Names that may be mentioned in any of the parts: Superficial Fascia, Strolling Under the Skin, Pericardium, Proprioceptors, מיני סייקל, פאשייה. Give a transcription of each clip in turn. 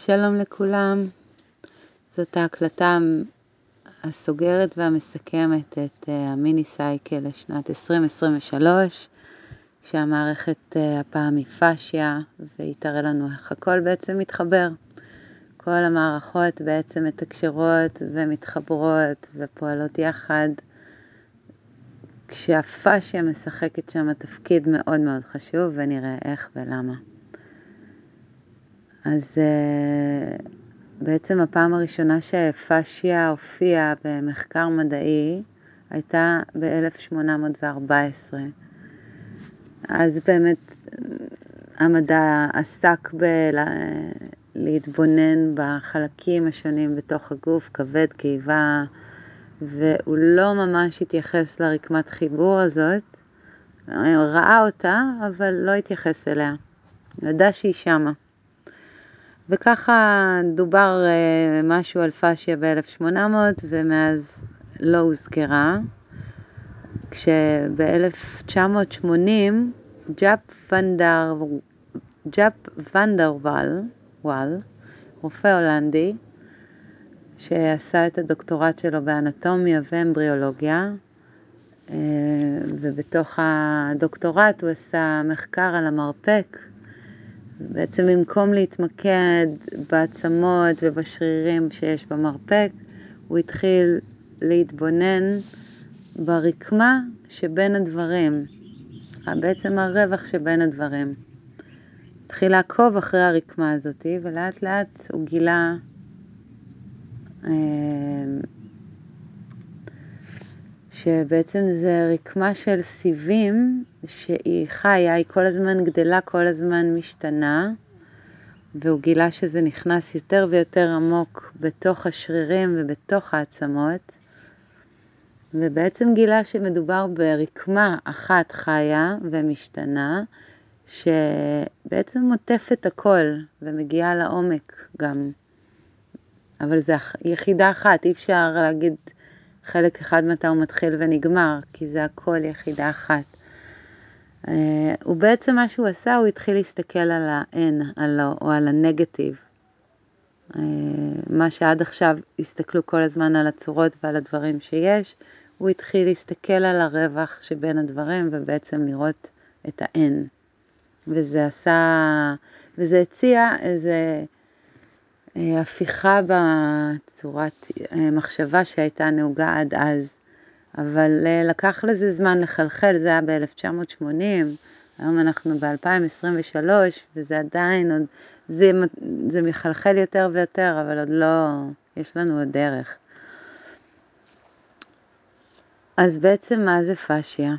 שלום לכולם, זאת ההקלטה הסוגרת והמסכמת את המיני סייקל לשנת 2023, שהמערכת הפעם היא פאשייה, והיא תראה לנו איך הכל בעצם מתחבר. כל המערכות בעצם מתקשרות ומתחברות ופועלות יחד, כשהפאשייה משחקת שם תפקיד מאוד מאוד חשוב, ונראה איך ולמה. אז בעצם הפעם הראשונה שפאשייה הופיעה במחקר מדעי הייתה ב-1814. אז באמת המדע עסק להתבונן בחלקים השונים בתוך הגוף, כבד, קיבה, והוא לא ממש התייחס לרקמת חיבור הזאת. הוא ראה אותה, אבל לא התייחס אליה. ידע שהיא שמה. וככה דובר משהו על פאשייה ב-1800, ומאז לא הוזכרה. כשב-1980 ג'אפ ונדרוואל, רופא הולנדי, שעשה את הדוקטורט שלו באנטומיה ואמבריאולוגיה, ובתוך הדוקטורט הוא עשה מחקר על המרפק, בעצם במקום להתמקד בעצמות ובשרירים שיש במרפק, הוא התחיל להתבונן ברקמה שבין הדברים, בעצם הרווח שבין הדברים. התחיל לעקוב אחרי הרקמה הזאת, ולאט לאט הוא גילה שבעצם זה רקמה של סיבים שהיא חיה, היא כל הזמן גדלה, כל הזמן משתנה, והוא גילה שזה נכנס יותר ויותר עמוק בתוך השרירים ובתוך העצמות, ובעצם גילה שמדובר ברקמה אחת חיה ומשתנה, שבעצם מוטפת הכל ומגיעה לעומק גם. אבל זה יחידה אחת, אי אפשר להגיד חלק אחד מתי הוא מתחיל ונגמר, כי זה הכל יחידה אחת. ובעצם מה שהוא עשה, הוא התחיל להסתכל על ה-N, או על הנגטיב. מה שעד עכשיו הסתכלו כל הזמן על הצורות ועל הדברים שיש, הוא התחיל להסתכל על הרווח שבין הדברים, ובעצם לראות את ה-N. וזה הציע איזה הפיכה בצורת מחשבה שהייתה נהוגה עד אז, אבל לקח לזה זמן לחלחל, זה היה ב-1980, היום אנחנו ב-2023, וזה עדיין עוד, זה מחלחל יותר ויותר, אבל עוד לא, יש לנו עוד דרך. אז בעצם מה זה פאשייה?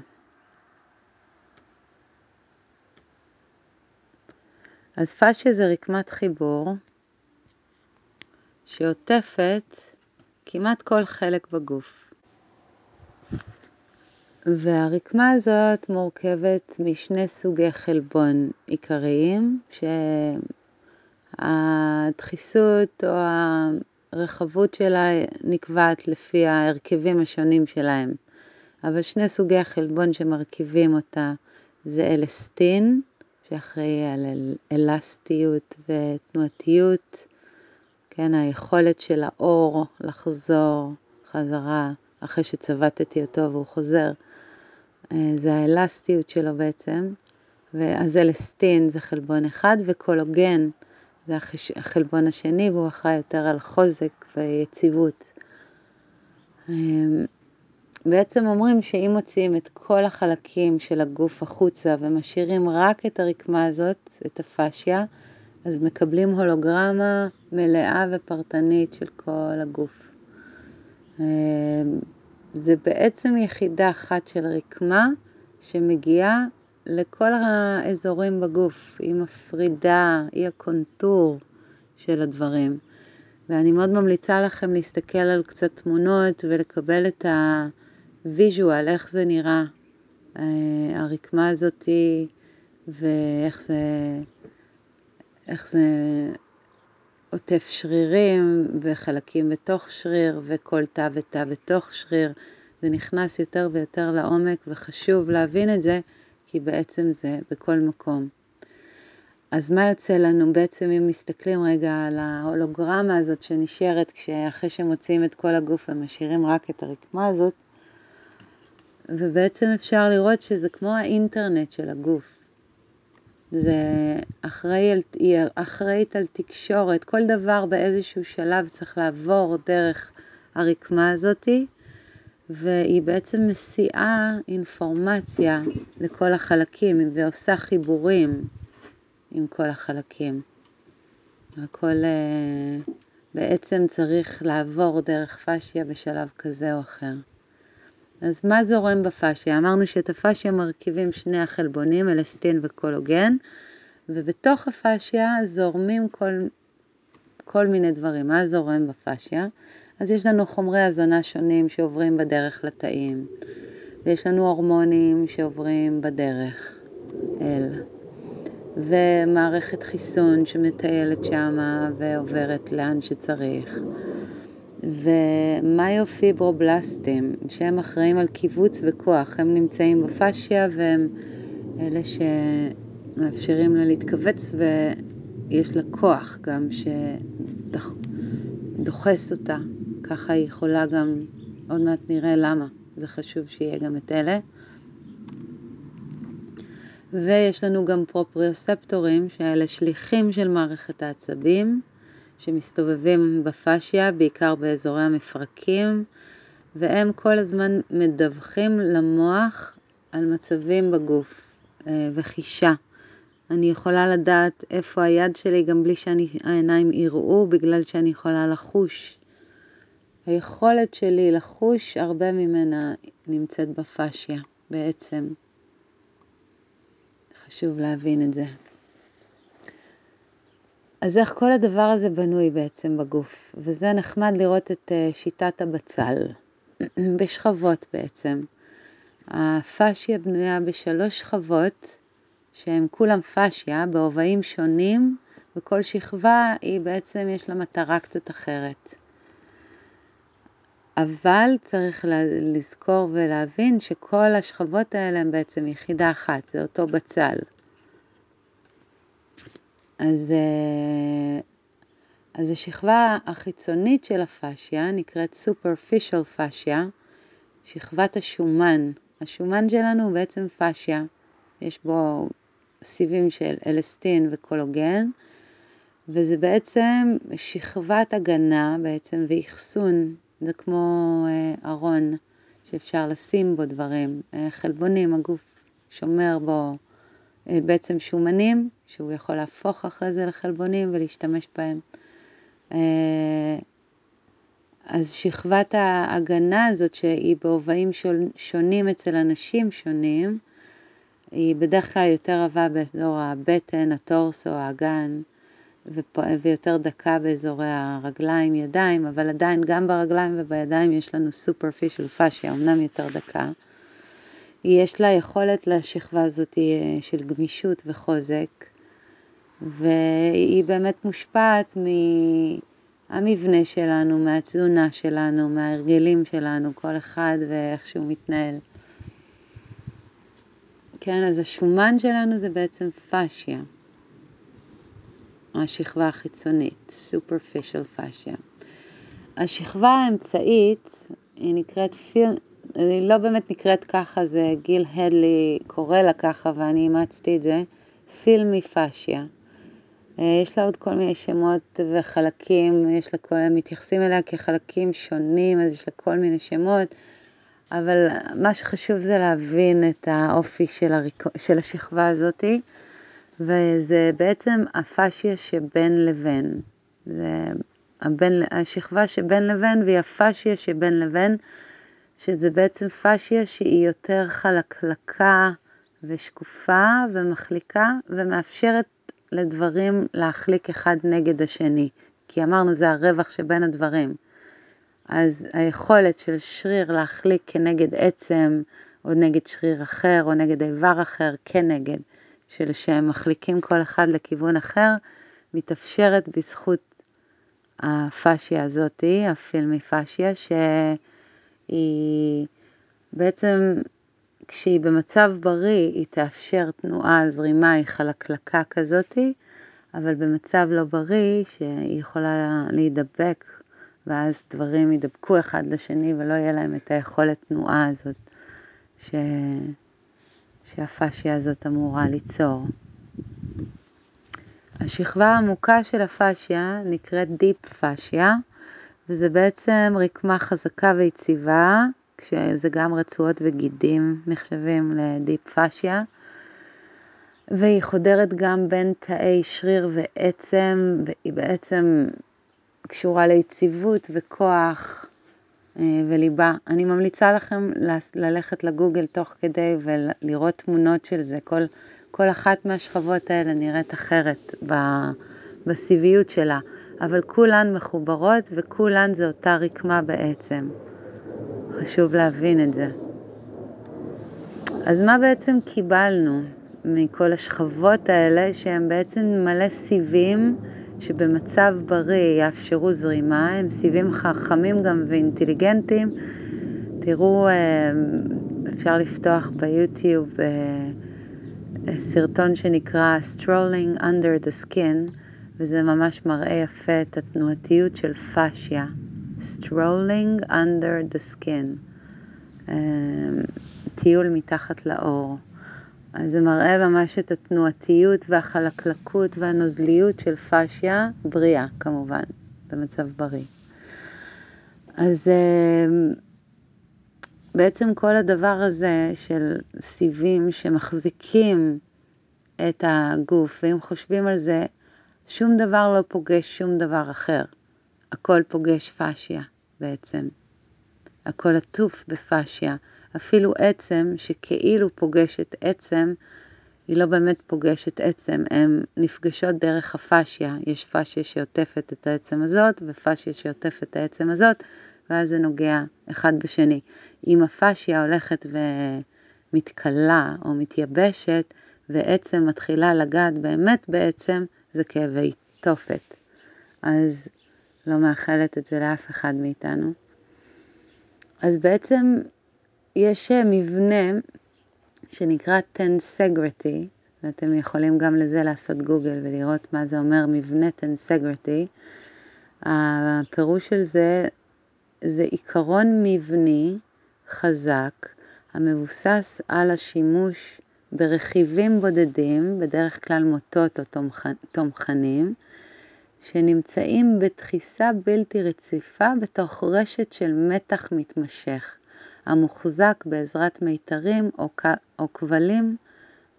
אז פאשייה זה רקמת חיבור, שעוטפת כמעט כל חלק בגוף. והרקמה הזאת מורכבת משני סוגי חלבון עיקריים, שהדחיסות או הרחבות שלה נקבעת לפי ההרכבים השונים שלהם. אבל שני סוגי החלבון שמרכיבים אותה זה אלסטין, שאחראי על אלסטיות ותנועתיות, כן, היכולת של האור לחזור חזרה אחרי שצבטתי אותו והוא חוזר. זה האלסטיות שלו בעצם. ואז אלסטין זה חלבון אחד, וקולוגן זה החלבון השני, והוא אחראי יותר על חוזק ויציבות. בעצם אומרים שאם מוציאים את כל החלקים של הגוף החוצה ומשאירים רק את הרקמה הזאת, את הפאשייה, אז מקבלים הולוגרמה מלאה ופרטנית של כל הגוף. זה בעצם יחידה אחת של רקמה שמגיעה לכל האזורים בגוף. היא מפרידה, היא הקונטור של הדברים. ואני מאוד ממליצה לכם להסתכל על קצת תמונות ולקבל את הוויז'ואל, איך זה נראה. הרקמה הזאת ואיך זה... איך זה עוטף שרירים וחלקים בתוך שריר, וכל תא ותא בתוך שריר. זה נכנס יותר ויותר לעומק, וחשוב להבין את זה, כי בעצם זה בכל מקום. אז מה יוצא לנו בעצם אם מסתכלים רגע על ההולוגרמה הזאת שנשארת, כשאחרי שמוציאים את כל הגוף ומשאירים רק את הרקמה הזאת, ובעצם אפשר לראות שזה כמו האינטרנט של הגוף. זה אחראית על תקשורת, כל דבר באיזשהו שלב צריך לעבור דרך הרקמה הזאת, והיא בעצם מסיעה אינפורמציה לכל החלקים, ועושה חיבורים עם כל החלקים. הכל בעצם צריך לעבור דרך פאשיה בשלב כזה או אחר. אז מה זורם בפאשיה? אמרנו שאת הפאשיה מרכיבים שני החלבונים, אלסטין וקולוגן, ובתוך הפאשיה זורמים כל מיני דברים. מה זורם בפאשיה? אז יש לנו חומרי הזנה שונים שעוברים בדרך לתאים, ויש לנו הורמונים שעוברים בדרך אל, ומערכת חיסון שמטיילת שמה ועוברת לאן שצריך, ומיופיברובלסטים שהם אחראים על קיבוץ וכוח, הם נמצאים בפאשיה והם אלה שמאפשרים לה להתכווץ, ויש לה כוח גם שדוחס אותה, ככה היא יכולה גם, עוד מעט נראה למה, זה חשוב שיהיה גם את אלה. ויש לנו גם פרופריוספטורים, שאלה שליחים של מערכת העצבים, שמסתובבים בפאשיה, בעיקר באזורי המפרקים, והם כל הזמן מדווחים למוח על מצבים בגוף וחישה. אני יכולה לדעת איפה היד שלי, גם בלי שהעיניים יראו, בגלל שאני יכולה לחוש. היכולת שלי לחוש, הרבה ממנה נמצאת בפאשיה, בעצם. חשוב להבין את זה. אז איך כל הדבר הזה בנוי בעצם בגוף? וזה נחמד לראות את שיטת הבצל, בשכבות בעצם. הפאשיה בנויה בשלוש שכבות, שהן כולם פאשיה, בהובעים שונים, וכל שכבה היא בעצם יש לה מטרה קצת אחרת. אבל צריך לזכור ולהבין שכל השכבות האלה הן בעצם יחידה אחת, זה אותו בצל. אז השכבה החיצונית של הפאשיה נקראת Superficial Fascia, שכבת השומן. השומן שלנו הוא בעצם פאשיה, יש בו סיבים של אלסטין וקולוגן, וזה בעצם שכבת הגנה בעצם ואחסון, זה כמו ארון שאפשר לשים בו דברים, חלבונים, הגוף שומר בו בעצם שומנים, שהוא יכול להפוך אחרי זה לחלבונים ולהשתמש בהם. אז שכבת ההגנה הזאת שהיא בהובעים שונים אצל אנשים שונים, היא בדרך כלל יותר רבה באזור הבטן, הטורסו, האגן, ויותר דקה באזורי הרגליים, ידיים, אבל עדיין גם ברגליים ובידיים יש לנו superficial fascia, אמנם יותר דקה. יש לה יכולת לשכבה הזאת של גמישות וחוזק, והיא באמת מושפעת מהמבנה שלנו, מהתזונה שלנו, מההרגלים שלנו, כל אחד ואיך שהוא מתנהל. כן, אז השומן שלנו זה בעצם פאשיה, השכבה החיצונית, superficial fascia. השכבה האמצעית, היא נקראת, היא לא באמת נקראת ככה, זה גיל הדלי קורא לה ככה ואני אימצתי את זה, פילמי פאשיה. יש לה עוד כל מיני שמות וחלקים, יש לה כל, מתייחסים אליה כחלקים שונים, אז יש לה כל מיני שמות, אבל מה שחשוב זה להבין את האופי של השכבה הזאת, וזה בעצם הפאשיה שבין לבין. זה השכבה שבין לבין, והיא הפאשיה שבין לבין, שזה בעצם פאשיה שהיא יותר חלקלקה ושקופה ומחליקה, ומאפשרת לדברים להחליק אחד נגד השני. כי אמרנו זה הרווח שבין הדברים. אז היכולת של שריר להחליק כנגד עצם, או נגד שריר אחר, או נגד איבר אחר, כנגד. של שהם מחליקים כל אחד לכיוון אחר, מתאפשרת בזכות הפאשיה הזאת, הפילמי פאשיה, שהיא בעצם, כשהיא במצב בריא, היא תאפשר תנועה, זרימה, היא חלקלקה כזאת, אבל במצב לא בריא שהיא יכולה להידבק, ואז דברים יידבקו אחד לשני ולא יהיה להם את היכולת תנועה הזאת שהפאשיה הזאת אמורה ליצור. השכבה העמוקה של הפאשיה נקראת Deep Fascia, וזה בעצם רקמה חזקה ויציבה, כשזה גם רצועות וגידים נחשבים לדיפ פאשיה, והיא חודרת גם בין תאי שריר ועצם, והיא בעצם קשורה ליציבות וכוח וליבה. אני ממליצה לכם ללכת לגוגל תוך כדי ולראות תמונות של זה. כל אחת מהשכבות האלה נראית אחרת בסיביות שלה, אבל כולן מחוברות וכולן זה אותה רקמה בעצם. חשוב להבין את זה. אז מה בעצם קיבלנו מכל השכבות האלה, שהם בעצם מלא סיבים שבמצב בריא יאפשרו זרימה, הם סיבים חכמים גם ואינטליגנטים. תראו, אפשר לפתוח ביוטיוב סרטון שנקרא Strolling Under the Skin, וזה ממש מראה יפה את התנועתיות של פאשיה. Strolling under the skin, טיול מתחת לאור. אז זה מראה ממש את התנועתיות והחלקלקות והנוזליות של פאשיה בריאה, כמובן, במצב בריא. אז בעצם כל הדבר הזה של סיבים שמחזיקים את הגוף, ואם חושבים על זה, שום דבר לא פוגש שום דבר אחר. הכל פוגש פאשיה בעצם. הכל עטוף בפאשיה. אפילו עצם שכאילו פוגשת עצם, היא לא באמת פוגשת עצם. הן נפגשות דרך הפאשיה. יש פאשיה שעוטפת את העצם הזאת, ופאשיה שעוטפת את העצם הזאת, ואז זה נוגע אחד בשני. אם הפאשיה הולכת ומתקלה או מתייבשת, ועצם מתחילה לגעת באמת בעצם, זה כאבי תופת. אז לא מאחלת את זה לאף אחד מאיתנו. אז בעצם יש מבנה שנקרא Tensegrity, ואתם יכולים גם לזה לעשות גוגל ולראות מה זה אומר מבנה Tensegrity. הפירוש של זה, זה עיקרון מבני חזק, המבוסס על השימוש ברכיבים בודדים, בדרך כלל מוטות או תומכנים, שנמצאים בתחיסה בלתי רציפה בתוך רשת של מתח מתמשך, המוחזק בעזרת מיתרים או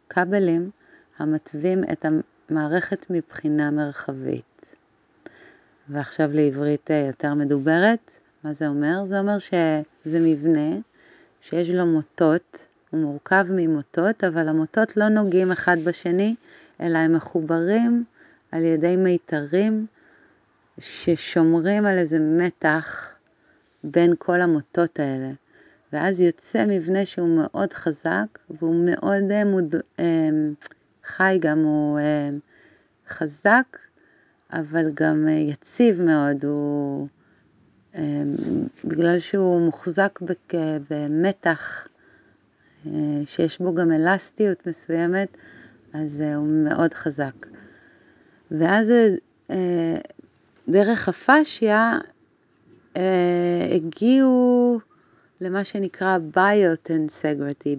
כבלים המתווים את המערכת מבחינה מרחבית. ועכשיו לעברית יותר מדוברת, מה זה אומר? זה אומר שזה מבנה שיש לו מוטות, הוא מורכב ממוטות, אבל המוטות לא נוגעים אחד בשני, אלא הם מחוברים על ידי מיתרים ששומרים על איזה מתח בין כל המוטות האלה. ואז יוצא מבנה שהוא מאוד חזק, והוא מאוד חי גם, הוא חזק, אבל גם יציב מאוד, הוא, בגלל שהוא מוחזק במתח שיש בו גם אלסטיות מסוימת, אז הוא מאוד חזק. ואז דרך הפאשיה הגיעו למה שנקרא Biotensegrity.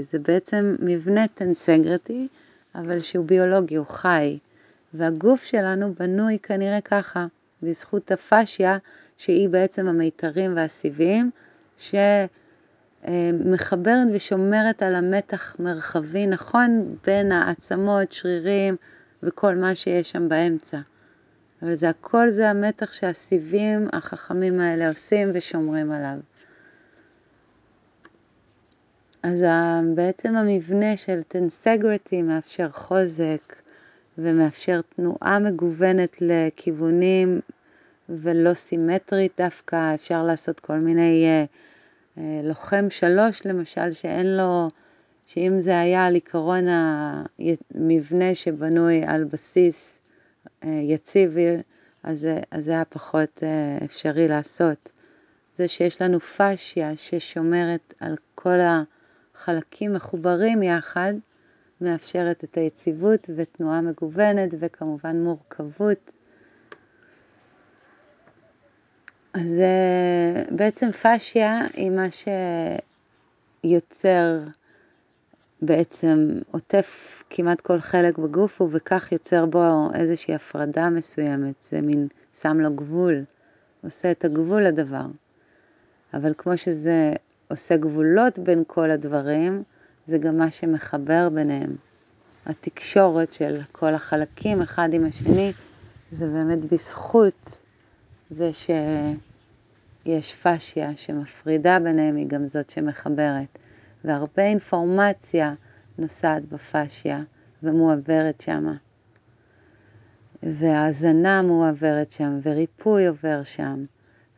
זה בעצם מבנה Tensegrity, אבל שהוא ביולוגי, הוא חי. והגוף שלנו בנוי כנראה ככה, בזכות הפאשיה, שהיא בעצם המיתרים והסיבים, שמחברת ושומרת על המתח מרחבי נכון בין העצמות, שרירים, וכל מה שיש שם באמצע. אבל זה הכל, זה המתח שהסיבים החכמים האלה עושים ושומרים עליו. אז בעצם המבנה של Tensegrity מאפשר חוזק, ומאפשר תנועה מגוונת לכיוונים, ולא סימטרית דווקא. אפשר לעשות כל מיני לוחם 3 למשל, שאין לו, שאם זה היה על עיקרון המבנה שבנוי על בסיס יציב, אז זה היה פחות אפשרי לעשות. זה שיש לנו פאשיה ששומרת על כל החלקים מחוברים יחד, מאפשרת את היציבות ותנועה מגוונת וכמובן מורכבות. אז בעצם פאשיה היא מה שיוצר בעצם עוטף כמעט כל חלק בגוף ובכך יוצר בו איזושהי הפרדה מסוימת. זה מין שם לו גבול, עושה את הגבול לדבר. אבל כמו שזה עושה גבולות בין כל הדברים, זה גם מה שמחבר ביניהם. התקשורת של כל החלקים אחד עם השני, זה באמת בזכות זה שיש פאשיה שמפרידה ביניהם, היא גם זאת שמחברת. והרבה אינפורמציה נוסעת בפאשיה ומועברת שם. וההזנה מועברת שם, וריפוי עובר שם.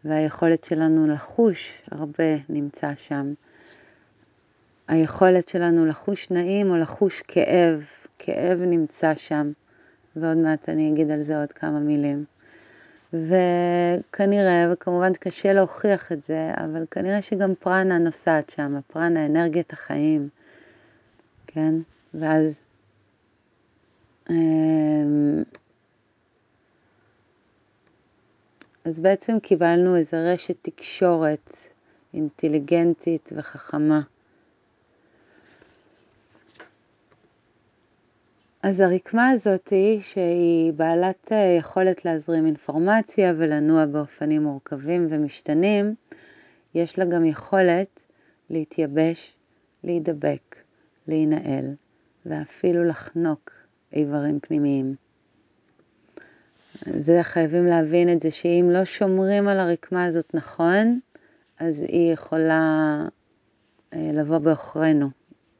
והיכולת שלנו לחוש הרבה נמצא שם. היכולת שלנו לחוש נעים או לחוש כאב, כאב נמצא שם. ועוד מעט אני אגיד על זה עוד כמה מילים. וכנראה, וכמובן קשה להוכיח את זה, אבל כנראה שגם פרנה נוסעת שם, הפרנה, אנרגיית החיים, כן? ואז אז בעצם קיבלנו איזו רשת תקשורת אינטליגנטית וחכמה. אז הרקמה הזאת היא שהיא בעלת יכולת להזרים אינפורמציה ולנוע באופנים מורכבים ומשתנים, יש לה גם יכולת להתייבש, להידבק, להינעל ואפילו לחנוק איברים פנימיים. זה חייבים להבין את זה שאם לא שומרים על הרקמה הזאת נכון, אז היא יכולה לבוא באחרינו.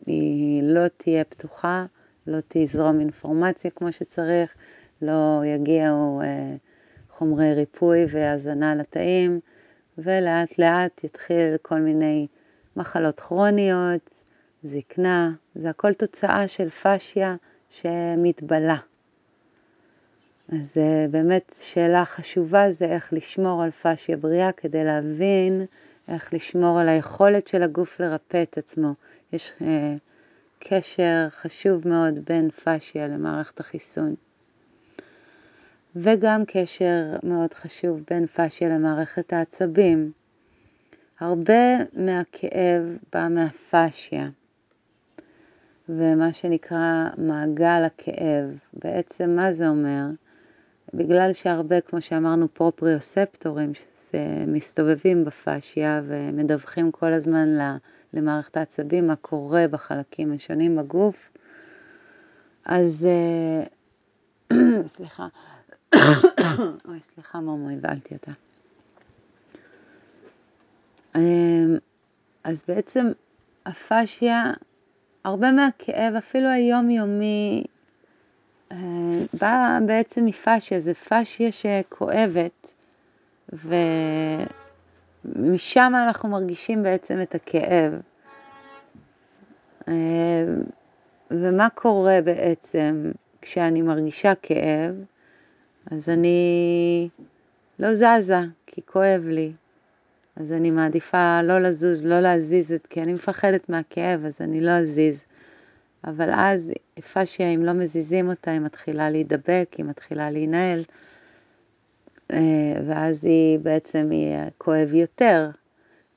היא לא תהיה פתוחה, לא תזרום אינפורמציה כמו שצריך, לא יגיעו חומרי ריפוי והזנה לתאים, ולאט לאט יתחיל כל מיני מחלות כרוניות, זקנה, זה הכל תוצאה של פאשיה שמתבלה. אז באמת שאלה חשובה זה איך לשמור על פאשיה בריאה כדי להבין איך לשמור על היכולת של הגוף לרפא את עצמו. יש קשר חשוב מאוד בין פאשיה למערכת החיסון. וגם קשר מאוד חשוב בין פאשיה למערכת העצבים. הרבה מהכאב בא מהפאשיה. ומה שנקרא מעגל הכאב. בעצם מה זה אומר? בגלל שהרבה, כמו שאמרנו, פרופריוספטורים שמסתובבים בפאשיה ומדווחים כל הזמן למערכת העצבים, מה קורה בחלקים השונים בגוף. אז, סליחה, אוי, סליחה, מומו, הבעלתי אותה. אז בעצם הפאשיה, הרבה מהכאב, אפילו היומיומי, בא בעצם מפאשיה, זה פאשיה שכואבת, ומשם אנחנו מרגישים בעצם את הכאב. ומה קורה בעצם כשאני מרגישה כאב? אז אני לא זזה, כי כואב לי. אז אני מעדיפה לא לזוז, לא להזיז, כי אני מפחדת מהכאב, אז אני לא אזיז. אבל אז פאשיה, אם לא מזיזים אותה, היא מתחילה להידבק, היא מתחילה להינעל, ואז היא בעצם היא כואב יותר,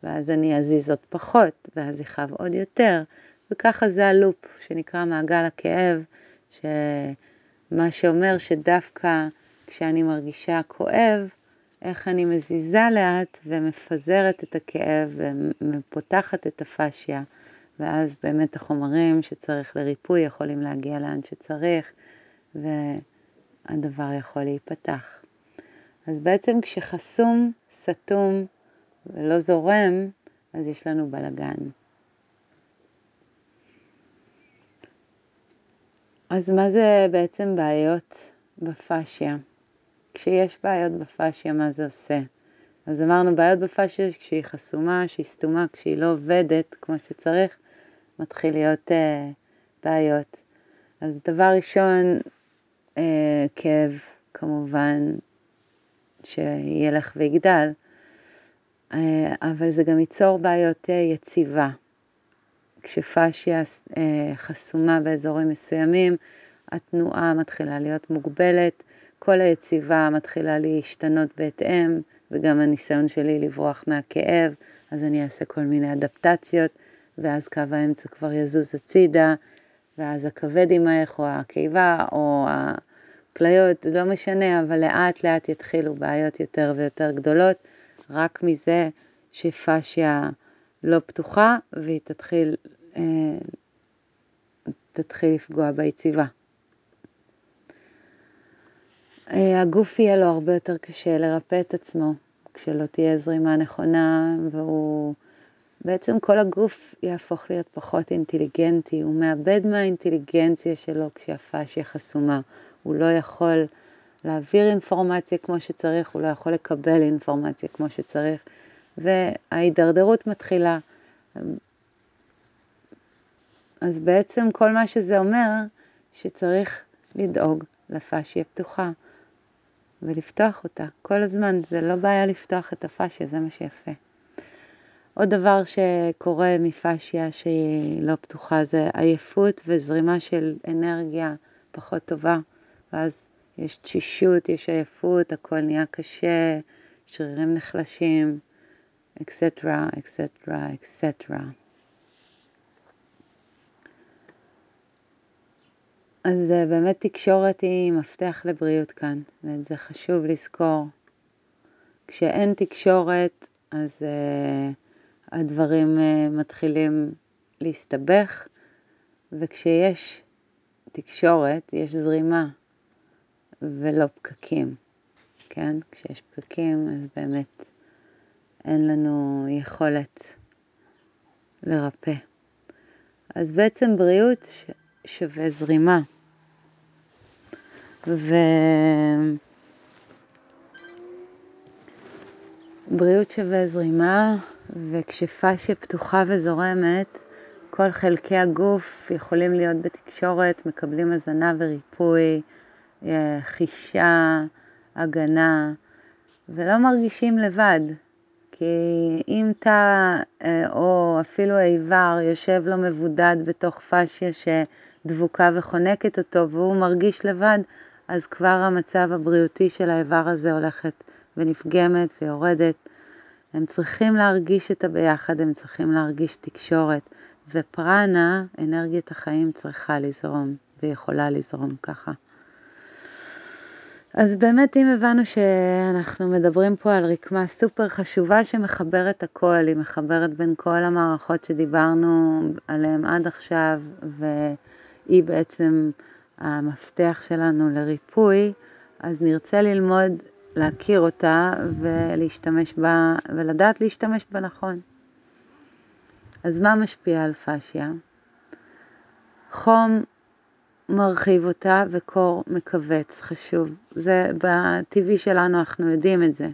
ואז אני אזיז עוד פחות, ואז היא חב עוד יותר, וככה זה הלופ שנקרא מעגל הכאב, שמה שאומר שדווקא כשאני מרגישה כואב, איך אני מזיזה לאט ומפזרת את הכאב ומפותחת את הפאשיה, ואז באמת החומרים שצריך לריפוי יכולים להגיע לאן שצריך, והדבר יכול להיפתח. אז בעצם כשחסום, סתום ולא זורם, אז יש לנו בלגן. אז מה זה בעצם בעיות בפאשיה? כשיש בעיות בפאשיה, מה זה עושה? אז אמרנו, בעיות בפאשיה כשהיא חסומה, כשהיא סתומה, כשהיא לא עובדת כמו שצריך, מתחיל להיות בעיות. אז דבר ראשון, כאב כמובן שילך ויגדל, אבל זה גם ייצור בעיות יציבה. כשפאשיה חסומה באזורים מסוימים, התנועה מתחילה להיות מוגבלת, כל היציבה מתחילה להשתנות בהתאם, וגם הניסיון שלי לברוח מהכאב, אז אני אעשה כל מיני אדפטציות, ואז קו האמצע כבר יזוז הצידה, ואז הכבד ימייך, או הקיבה, או הכליות, לא משנה, אבל לאט לאט יתחילו בעיות יותר ויותר גדולות, רק מזה שפאשיה לא פתוחה, והיא תתחיל לפגוע ביציבה. הגוף יהיה לו הרבה יותר קשה לרפא את עצמו, כשלא תהיה זרימה נכונה, והוא בעצם כל הגוף יהפוך להיות פחות אינטליגנטי, הוא מאבד מהאינטליגנציה שלו כשהפאשיה חסומה, הוא לא יכול להעביר אינפורמציה כמו שצריך, הוא לא יכול לקבל אינפורמציה כמו שצריך, וההידרדרות מתחילה. אז בעצם כל מה שזה אומר, שצריך לדאוג לפאשיה פתוחה, ולפתוח אותה כל הזמן, זה לא בעיה לפתוח את הפאשיה, זה מה שיפה. עוד דבר שקורה מפאשיה שהיא לא פתוחה, זה עייפות וזרימה של אנרגיה פחות טובה, ואז יש תשישות, יש עייפות, הכל נהיה קשה, שרירים נחלשים, etc. אז באמת תקשורת היא מפתח לבריאות כאן, וזה חשוב לזכור. כשאין תקשורת, אז הדברים מתחילים להסתבך, וכשיש תקשורת, יש זרימה, ולא פקקים. כן? כשיש פקקים, אז באמת אין לנו יכולת לרפא. אז בעצם בריאות שווה זרימה. בריאות שווה זרימה, וכשפאשיה פתוחה וזורמת, כל חלקי הגוף יכולים להיות בתקשורת, מקבלים הזנה וריפוי, חישה, הגנה, ולא מרגישים לבד. כי אם תא או אפילו איבר יושב לו מבודד בתוך פאשיה שדבוקה וחונקת אותו והוא מרגיש לבד, אז כבר המצב הבריאותי של האיבר הזה הולכת ונפגמת ויורדת. הם צריכים להרגיש את הביחד, הם צריכים להרגיש תקשורת. ופרנה, אנרגיית החיים צריכה לזרום ויכולה לזרום ככה. אז באמת אם הבנו שאנחנו מדברים פה על רקמה סופר חשובה שמחברת הכל, היא מחברת בין כל המערכות שדיברנו עליהן עד עכשיו, והיא בעצם המפתח שלנו לריפוי, אז נרצה ללמוד להכיר אותה ולהשתמש בה, ולדעת להשתמש בה נכון. אז מה משפיע על פאשיה? חום מרחיב אותה וקור מקווץ, חשוב. זה בטבעי שלנו, אנחנו יודעים את זה.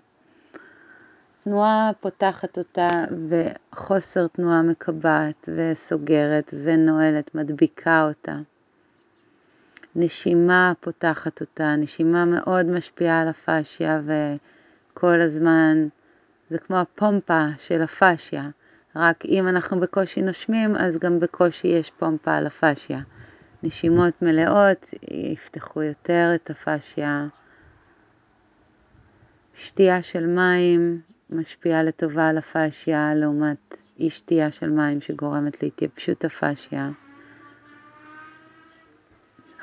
תנועה פותחת אותה וחוסר תנועה מקבעת וסוגרת ונועלת, מדביקה אותה. נשימה פותחת אותה, נשימה מאוד משפיעה על הפאשיה וכל הזמן, זה כמו הפומפה של הפאשיה. רק אם אנחנו בקושי נושמים, אז גם בקושי יש פומפה על הפאשיה. נשימות מלאות יפתחו יותר את הפאשיה. שתייה של מים משפיעה לטובה על הפאשיה, לעומת אי שתייה של מים שגורמת להתייבשות הפאשיה.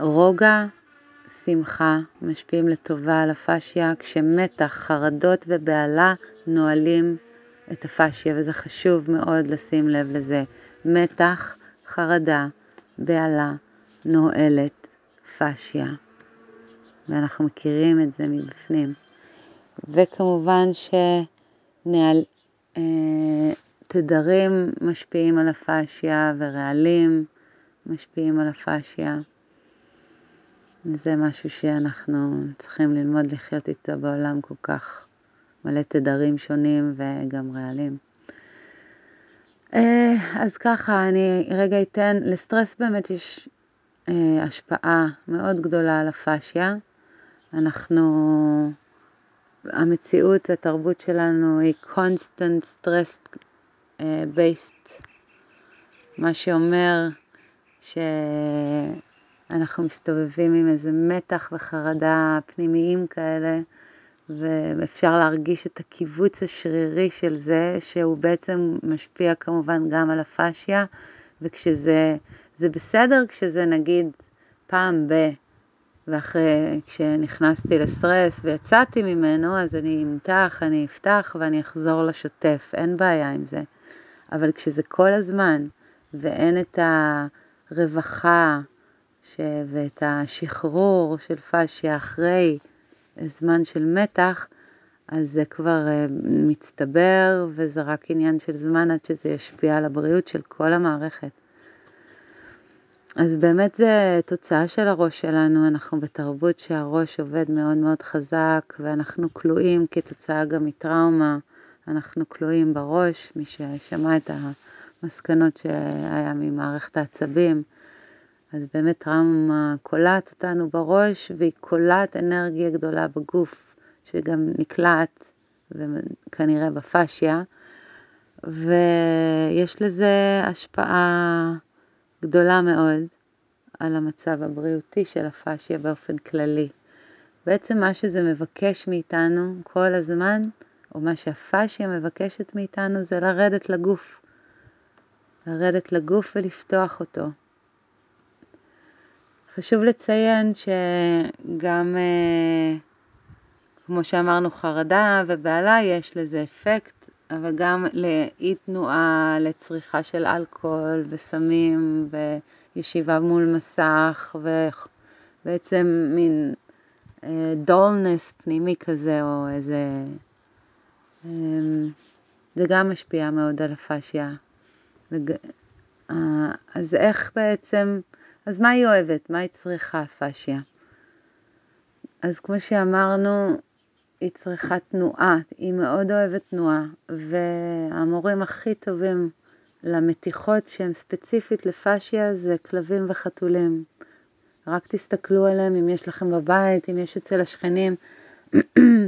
רוגע, שמחה, משפיעים לטובה על הפאשיה, כשמתח, חרדות ובעלה נועלים את הפאשיה, וזה חשוב מאוד לשים לב לזה. מתח, חרדה, בעלה, נועלת פאשיה, ואנחנו מכירים את זה מבפנים. וכמובן שתדרים משפיעים על הפאשיה ורעלים משפיעים על הפאשיה. זה משהו שאנחנו צריכים ללמוד לחיות איתו בעולם כל כך מלא תדרים שונים וגם רעלים. אז ככה, אני רגע אתן, לסטרס באמת יש השפעה מאוד גדולה על הפאשיה. אנחנו, המציאות והתרבות שלנו היא constant stress based מה שאומר שאנחנו מסתובבים עם איזה מתח וחרדה פנימיים כאלה, ואפשר להרגיש את הקיבוץ השרירי של זה, שהוא בעצם משפיע כמובן גם על הפאשיה, וכשזה בסדר, כשזה נגיד פעם ב, ואחרי כשנכנסתי לסטרס ויצאתי ממנו, אז אני אמתח, אני אפתח ואני אחזור לשוטף, אין בעיה עם זה. אבל כשזה כל הזמן, ואין את הרווחה ואת השחרור של פאשיה אחרי זמן של מתח, אז זה כבר מצטבר, וזה רק עניין של זמן עד שזה ישפיע על הבריאות של כל המערכת. אז באמת זה תוצאה של הראש שלנו, אנחנו בתרבות שהראש עובד מאוד מאוד חזק, ואנחנו כלואים כתוצאה גם מטראומה, אנחנו כלואים בראש, מי ששמע את המסקנות שהיה ממערכת העצבים, אז באמת טראומה קולעת אותנו בראש, והיא קולעת אנרגיה גדולה בגוף, שגם נקלעת, וכנראה בפאשיה, ויש לזה השפעה גדולה מאוד על המצב הבריאותי של הפאשיה באופן כללי. בעצם מה שזה מבקש מאיתנו כל הזמן, או מה שהפאשיה מבקשת מאיתנו, זה לרדת לגוף. לרדת לגוף ולפתוח אותו. חשוב לציין שגם, כמו שאמרנו, חרדה ובעלה יש לזה אפקט, אבל גם לאי תנועה, לצריכה של אלכוהול וסמים וישיבה מול מסך, ובעצם מין דולנס פנימי כזה או איזה, זה גם משפיע מאוד על הפאשיה. אז איך בעצם, אז מה היא אוהבת? מה היא צריכה הפאשיה? אז כמו שאמרנו, היא צריכה תנועה, היא מאוד אוהבת תנועה, והמורים הכי טובים למתיחות שהם ספציפית לפאשיה זה כלבים וחתולים. רק תסתכלו עליהם, אם יש לכם בבית, אם יש אצל השכנים,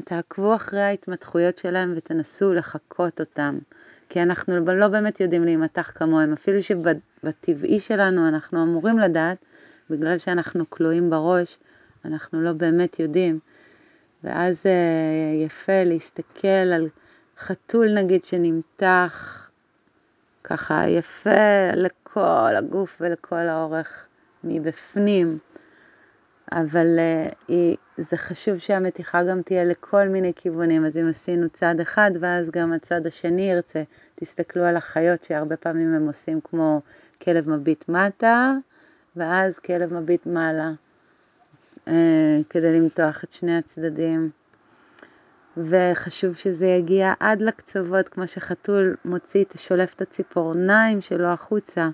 תעקבו אחרי ההתמתחויות שלהם ותנסו לחקות אותם, כי אנחנו לא באמת יודעים להימתח כמוהם, אפילו שבטבעי שלנו אנחנו אמורים לדעת, בגלל שאנחנו כלואים בראש, אנחנו לא באמת יודעים. ואז יפה להסתכל על חתול נגיד שנמתח ככה יפה לכל הגוף ולכל האורך מבפנים, אבל זה חשוב שהמתיחה גם תהיה לכל מיני כיוונים, אז אם עשינו צד אחד ואז גם הצד השני ירצה, תסתכלו על החיות שהרבה פעמים הם עושים כמו כלב מביט מטה ואז כלב מביט מעלה. כדי למתוח את שני הצדדים, וחשוב שזה יגיע עד לקצוות, כמו שחתול מוציא, שולף את הציפורניים שלו החוצה,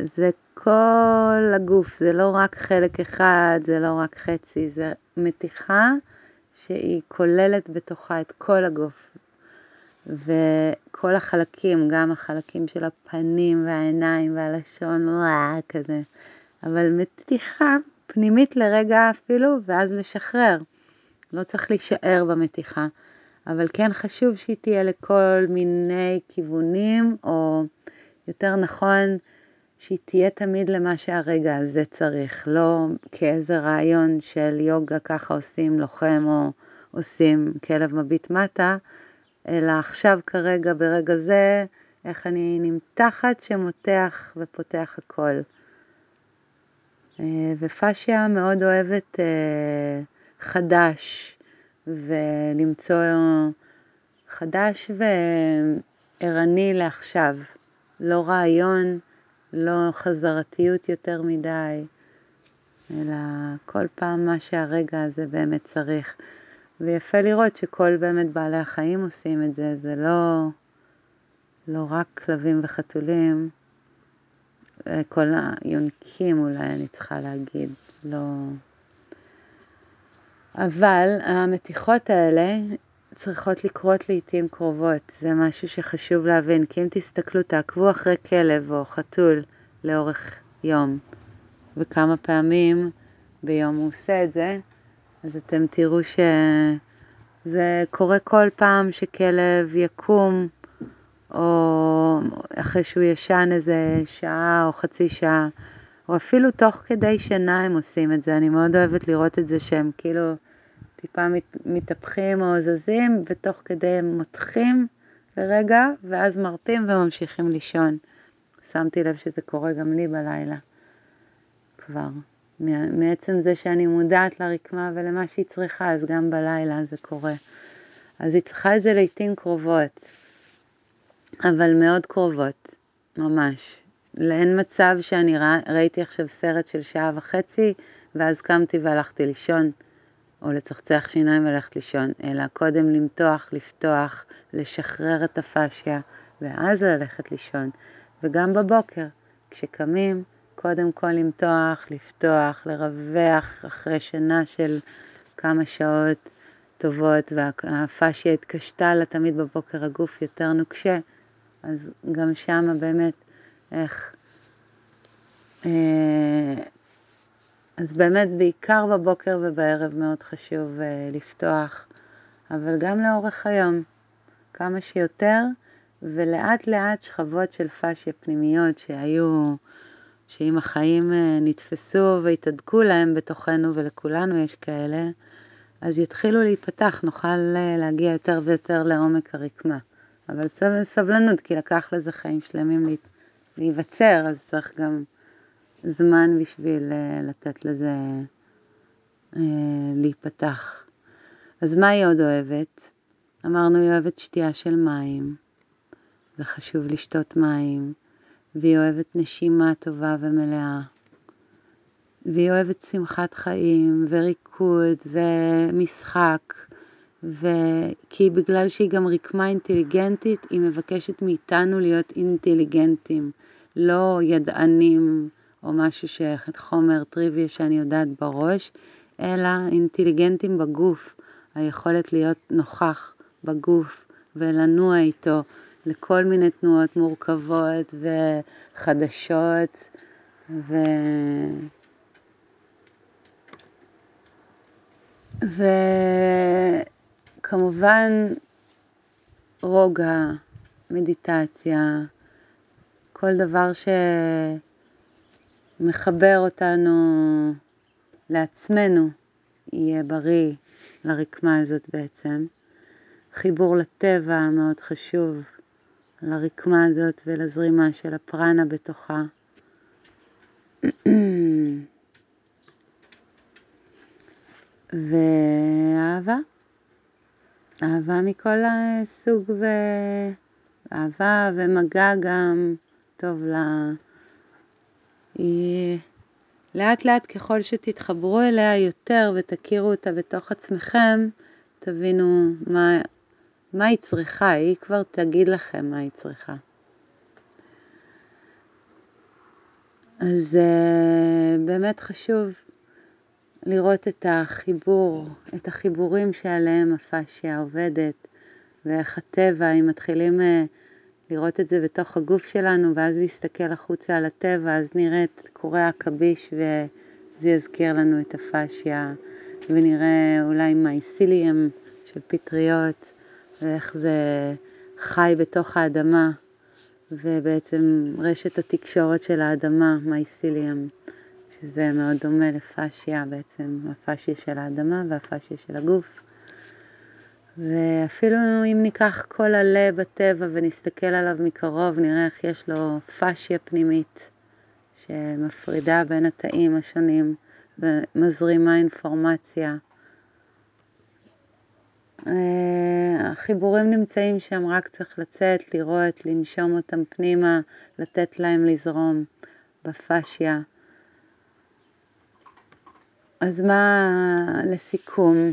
זה כל הגוף, זה לא רק חלק אחד, זה לא רק חצי, זה מתיחה שהיא כוללת בתוכה את כל הגוף, וכל החלקים, גם החלקים של הפנים והעיניים והלשון, כזה, אבל מתיחה, פנימית לרגע אפילו, ואז לשחרר. לא צריך להישאר במתיחה, אבל כן חשוב שהיא תהיה לכל מיני כיוונים, או יותר נכון, שהיא תהיה תמיד למה שהרגע הזה צריך, לא כאיזה רעיון של יוגה ככה עושים לוחם, או עושים כלב מביט מטה, אלא עכשיו כרגע ברגע זה, איך אני נמתחת שמותח ופותח הכל. ופאשיה מאוד אוהבת חדש, ולמצוא חדש וערני לעכשיו, לא רעיון, לא חזרתיות יותר מדי, אלא כל פעם מה שהרגע הזה באמת צריך. ויפה לראות שכל באמת בעלי החיים עושים את זה, זה לא רק כלבים וחתולים, כל היונקים אולי אני צריכה להגיד, לא. אבל המתיחות האלה צריכות לקרות לעתים קרובות, זה משהו שחשוב להבין, כי אם תסתכלו, תעקבו אחרי כלב או חתול לאורך יום, וכמה פעמים ביום הוא עושה את זה, אז אתם תראו שזה קורה כל פעם שכלב יקום, או אחרי שהוא ישן איזה שעה או חצי שעה, או אפילו תוך כדי שינה הם עושים את זה. אני מאוד אוהבת לראות את זה שהם כאילו טיפה מתהפכים או זזים, ותוך כדי הם מותחים לרגע, ואז מרפים וממשיכים לישון. שמתי לב שזה קורה גם לי בלילה כבר. מעצם זה שאני מודעת לרקמה ולמה שהיא צריכה, אז גם בלילה זה קורה. אז היא צריכה את זה לעתים קרובות, אבל מאוד קרובות, ממש. אין מצב שאני ראיתי עכשיו סרט של שעה וחצי, ואז קמתי והלכתי לישון, או לצחצח שיניים והלכת לישון, אלא קודם למתוח, לפתוח, לשחרר את הפאשיה, ואז ללכת לישון. וגם בבוקר, כשקמים, קודם כל למתוח, לפתוח, לרווח אחרי שנה של כמה שעות טובות, והפאשיה התקשתה לה תמיד בבוקר הגוף יותר נוקשה, אז גם שם באמת איך... אז באמת בעיקר בבוקר ובערב מאוד חשוב לפתוח, אבל גם לאורך היום, כמה שיותר, ולאט לאט שכבות של פאשיה פנימיות שהיו... שאם החיים נתפסו והתעדכו להם בתוכנו, ולכולנו יש כאלה, אז יתחילו להיפתח, נוכל להגיע יותר ויותר לעומק הרקמה. אבל סבלנות, כי לקח לזה חיים שלמים להיווצר, אז צריך גם זמן בשביל לתת לזה להיפתח. אז מה היא עוד אוהבת? אמרנו, היא אוהבת שתייה של מים, וחשוב לשתות מים. והיא אוהבת נשימה טובה ומלאה, והיא אוהבת שמחת חיים וריקוד ומשחק, כי בגלל שהיא גם רקמה אינטליגנטית, היא מבקשת מאיתנו להיות אינטליגנטים, לא ידענים או משהו שחומר טריוויה שאני יודעת בראש, אלא אינטליגנטים בגוף, היכולת להיות נוכח בגוף ולנוע איתו, לכל מיני תנועות מורכבות וחדשות וכמובן רוגע, מדיטציה, כל דבר שמחבר אותנו לעצמנו יהיה בריא לרקמה הזאת בעצם. חיבור לטבע מאוד חשוב. לרקמה הזאת ולזרימה של הפרנה בתוכה. ואהבה. אהבה מכל הסוג ואהבה ומגע גם טוב לה. היא... לאט לאט ככל שתתחברו אליה יותר ותכירו אותה בתוך עצמכם, תבינו מה היא צריכה, היא כבר תגיד לכם מה היא צריכה. אז באמת חשוב לראות את החיבור, את החיבורים שעליהם הפאשיה עובדת, ואיך הטבע, אם מתחילים לראות את זה בתוך הגוף שלנו, ואז להסתכל החוצה על הטבע, אז נראה את קורי הקביש, וזה יזכיר לנו את הפאשיה, ונראה אולי מייסיליום של פטריות, ואיך זה חי בתוך האדמה, ובעצם רשת התקשורת של האדמה, מייסיליום, שזה מאוד דומה לפאשיה בעצם, הפאשיה של האדמה והפאשיה של הגוף. ואפילו אם ניקח כל עלה בטבע ונסתכל עליו מקרוב, נראה איך יש לו פאשיה פנימית, שמפרידה בין התאים השונים, ומזרימה אינפורמציה. החיבורים נמצאים שם, רק צריך לצאת, לראות, לנשום אותם פנימה, לתת להם לזרום בפאשיה. אז מה לסיכום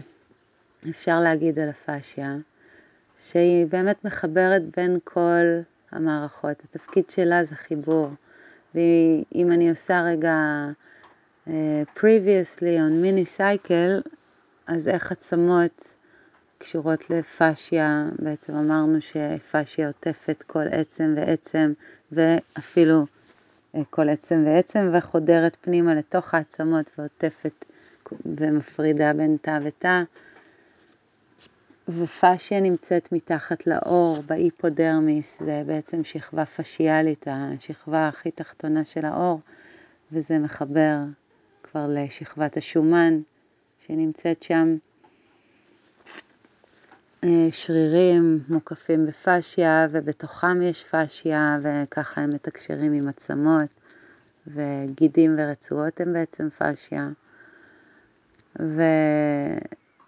אפשר להגיד על הפאשיה? שהיא באמת מחברת בין כל המערכות. התפקיד שלה זה חיבור. ואם אני עושה רגע previously on מיני סייקל, אז איך עצמות קשורות לפאשיה, בעצם אמרנו שפאשיה עוטפת כל עצם ועצם, ואפילו כל עצם ועצם, וחודרת פנימה לתוך העצמות, ועוטפת ומפרידה בין תא ותא, ופאשיה נמצאת מתחת לאור, בהיפודרמיס, זה בעצם שכבה פאשיאלית, השכבה הכי תחתונה של האור, וזה מחבר כבר לשכבת השומן שנמצאת שם. שרירים מוקפים בפאשיה, ובתוכם יש פאשיה, וככה הם מתקשרים עם עצמות, וגידים ורצועות הם בעצם פאשיה.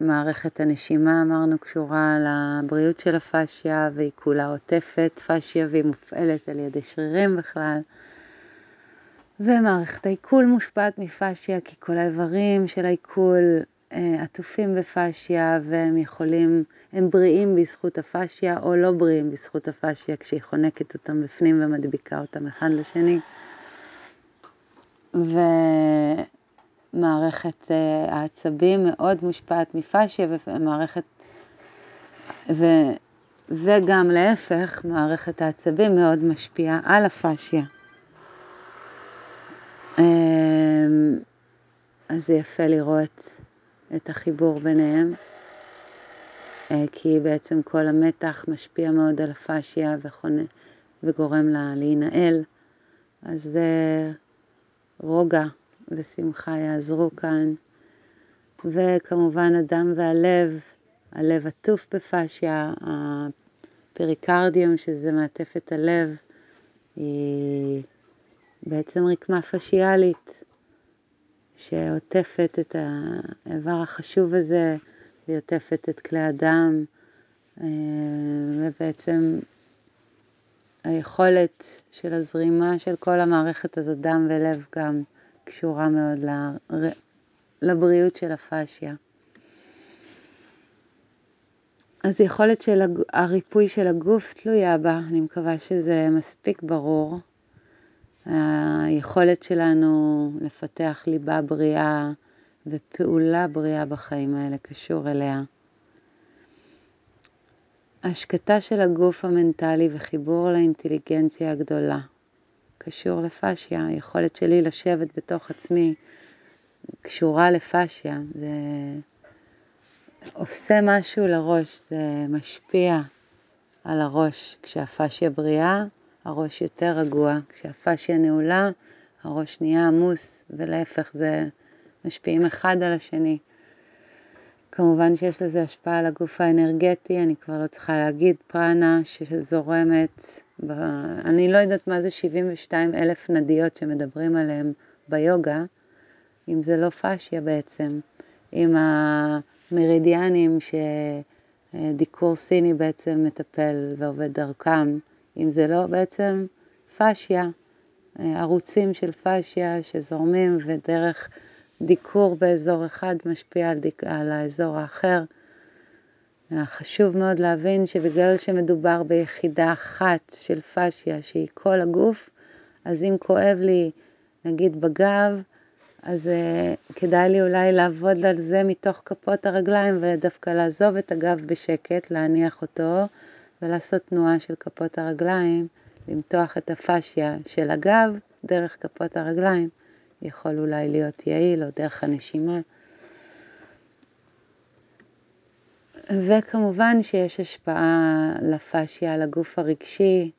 ומערכת הנשימה, אמרנו, קשורה לבריאות של הפאשיה, והיא כולה עוטפת פאשיה, והיא מופעלת על ידי שרירים בכלל. ומערכת העיכול מושפעת מפאשיה, כי כל האיברים של העיכול עטופים בפאשיה, והם יכולים, הם בריאים בזכות הפאשיה, או לא בריאים בזכות הפאשיה, כשהיא חונקת אותם בפנים ומדביקה אותם אחד לשני. ומערכת העצבים מאוד מושפעת מפאשיה, ומערכת, וגם להפך, מערכת העצבים מאוד משפיעה על הפאשיה. אז זה יפה לראות את החיבור ביניהם, כי בעצם כל המתח משפיע מאוד על הפאשיה וגורם לה להינעל. אז רוגע ושמחה יעזרו כאן. וכמובן הדם והלב, הלב עטוף בפאשיה, הפריקרדיום שזה מעטפת הלב, היא בעצם רקמה פאשיאלית שעוטפת את האיבר החשוב הזה, והיא עוטפת את כלי הדם, ובעצם היכולת של הזרימה של כל המערכת הזאת, דם ולב, גם קשורה מאוד לבריאות של הפאשיה. אז יכולת של הריפוי של הגוף תלויה בה, אני מקווה שזה מספיק ברור. היכולת שלנו לפתח ליבה בריאה ופעולה בריאה בחיים האלה קשור אליה. השקטה של הגוף המנטלי וחיבור לאינטליגנציה הגדולה קשור לפאשיה. היכולת שלי לשבת בתוך עצמי קשורה לפאשיה. זה עושה משהו לראש, זה משפיע על הראש. כשהפאשיה בריאה הראש יותר רגוע, כשהפאשיה נעולה, הראש נהיה עמוס, ולהפך, זה משפיעים אחד על השני. כמובן שיש לזה השפעה על הגוף האנרגטי, אני כבר לא צריכה להגיד, פרנה שזורמת, אני לא יודעת מה זה 72,000 נדיות שמדברים עליהם ביוגה, אם זה לא פאשיה בעצם, עם המרידיאנים שדיקור סיני בעצם מטפל ועובד דרכם, אם זה לא בעצם פאשיה, ערוצים של פאשיה שזורמים ודרך דיקור באזור אחד משפיע על האזור האחר. חשוב מאוד להבין שבגלל שמדובר ביחידה אחת של פאשיה שהיא כל הגוף, אז אם כואב לי נגיד בגב, אז כדאי לי אולי לעבוד על זה מתוך כפות הרגליים ודווקא לעזוב את הגב בשקט, להניח אותו, ולעשות תנועה של כפות הרגליים, למתוח את הפאשיה של הגב דרך כפות הרגליים, יכול אולי להיות יעיל או דרך הנשימה. וכמובן שיש השפעה לפאשיה על הגוף הרגשי,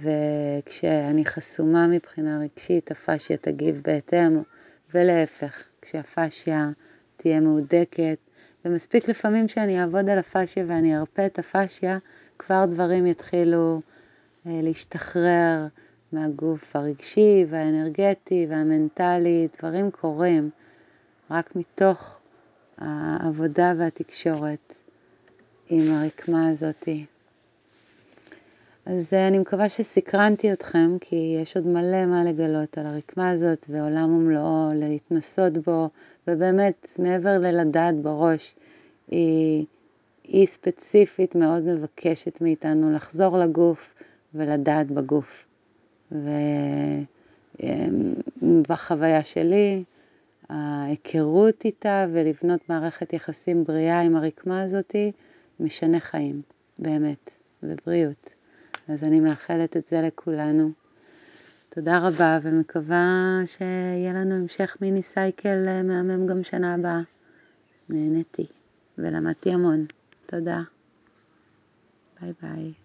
וכשאני חסומה מבחינה רגשית, הפאשיה תגיב בהתאם, ולהפך, כשהפאשיה תהיה מעודקת, ומספיק לפעמים שאני אעבוד על הפאשיה ואני ארפה את הפאשיה, כבר דברים יתחילו להשתחרר מהגוף הרגשי והאנרגטי והמנטלי, דברים קורים רק מתוך העבודה והתקשורת עם הרקמה הזאת. אז אני מקווה שסקרנתי אתכם, כי יש עוד מלא מה לגלות על הרקמה הזאת ועולם ומלואו, להתנסות בו, ובאמת מעבר ללדעת בראש, היא ספציפית מאוד מבקשת מאיתנו לחזור לגוף ולדעת בגוף. ובחוויה שלי, ההיכרות איתה ולבנות מערכת יחסים בריאה עם הרקמה הזאת, משנה חיים, באמת, ובריאות. אז אני מאחלת את זה לכולנו. תודה רבה, ומקווה שיהיה לנו המשך מיני סייקל מהמם גם שנה הבאה. נהניתי ולמדתי המון. תודה. ביי ביי.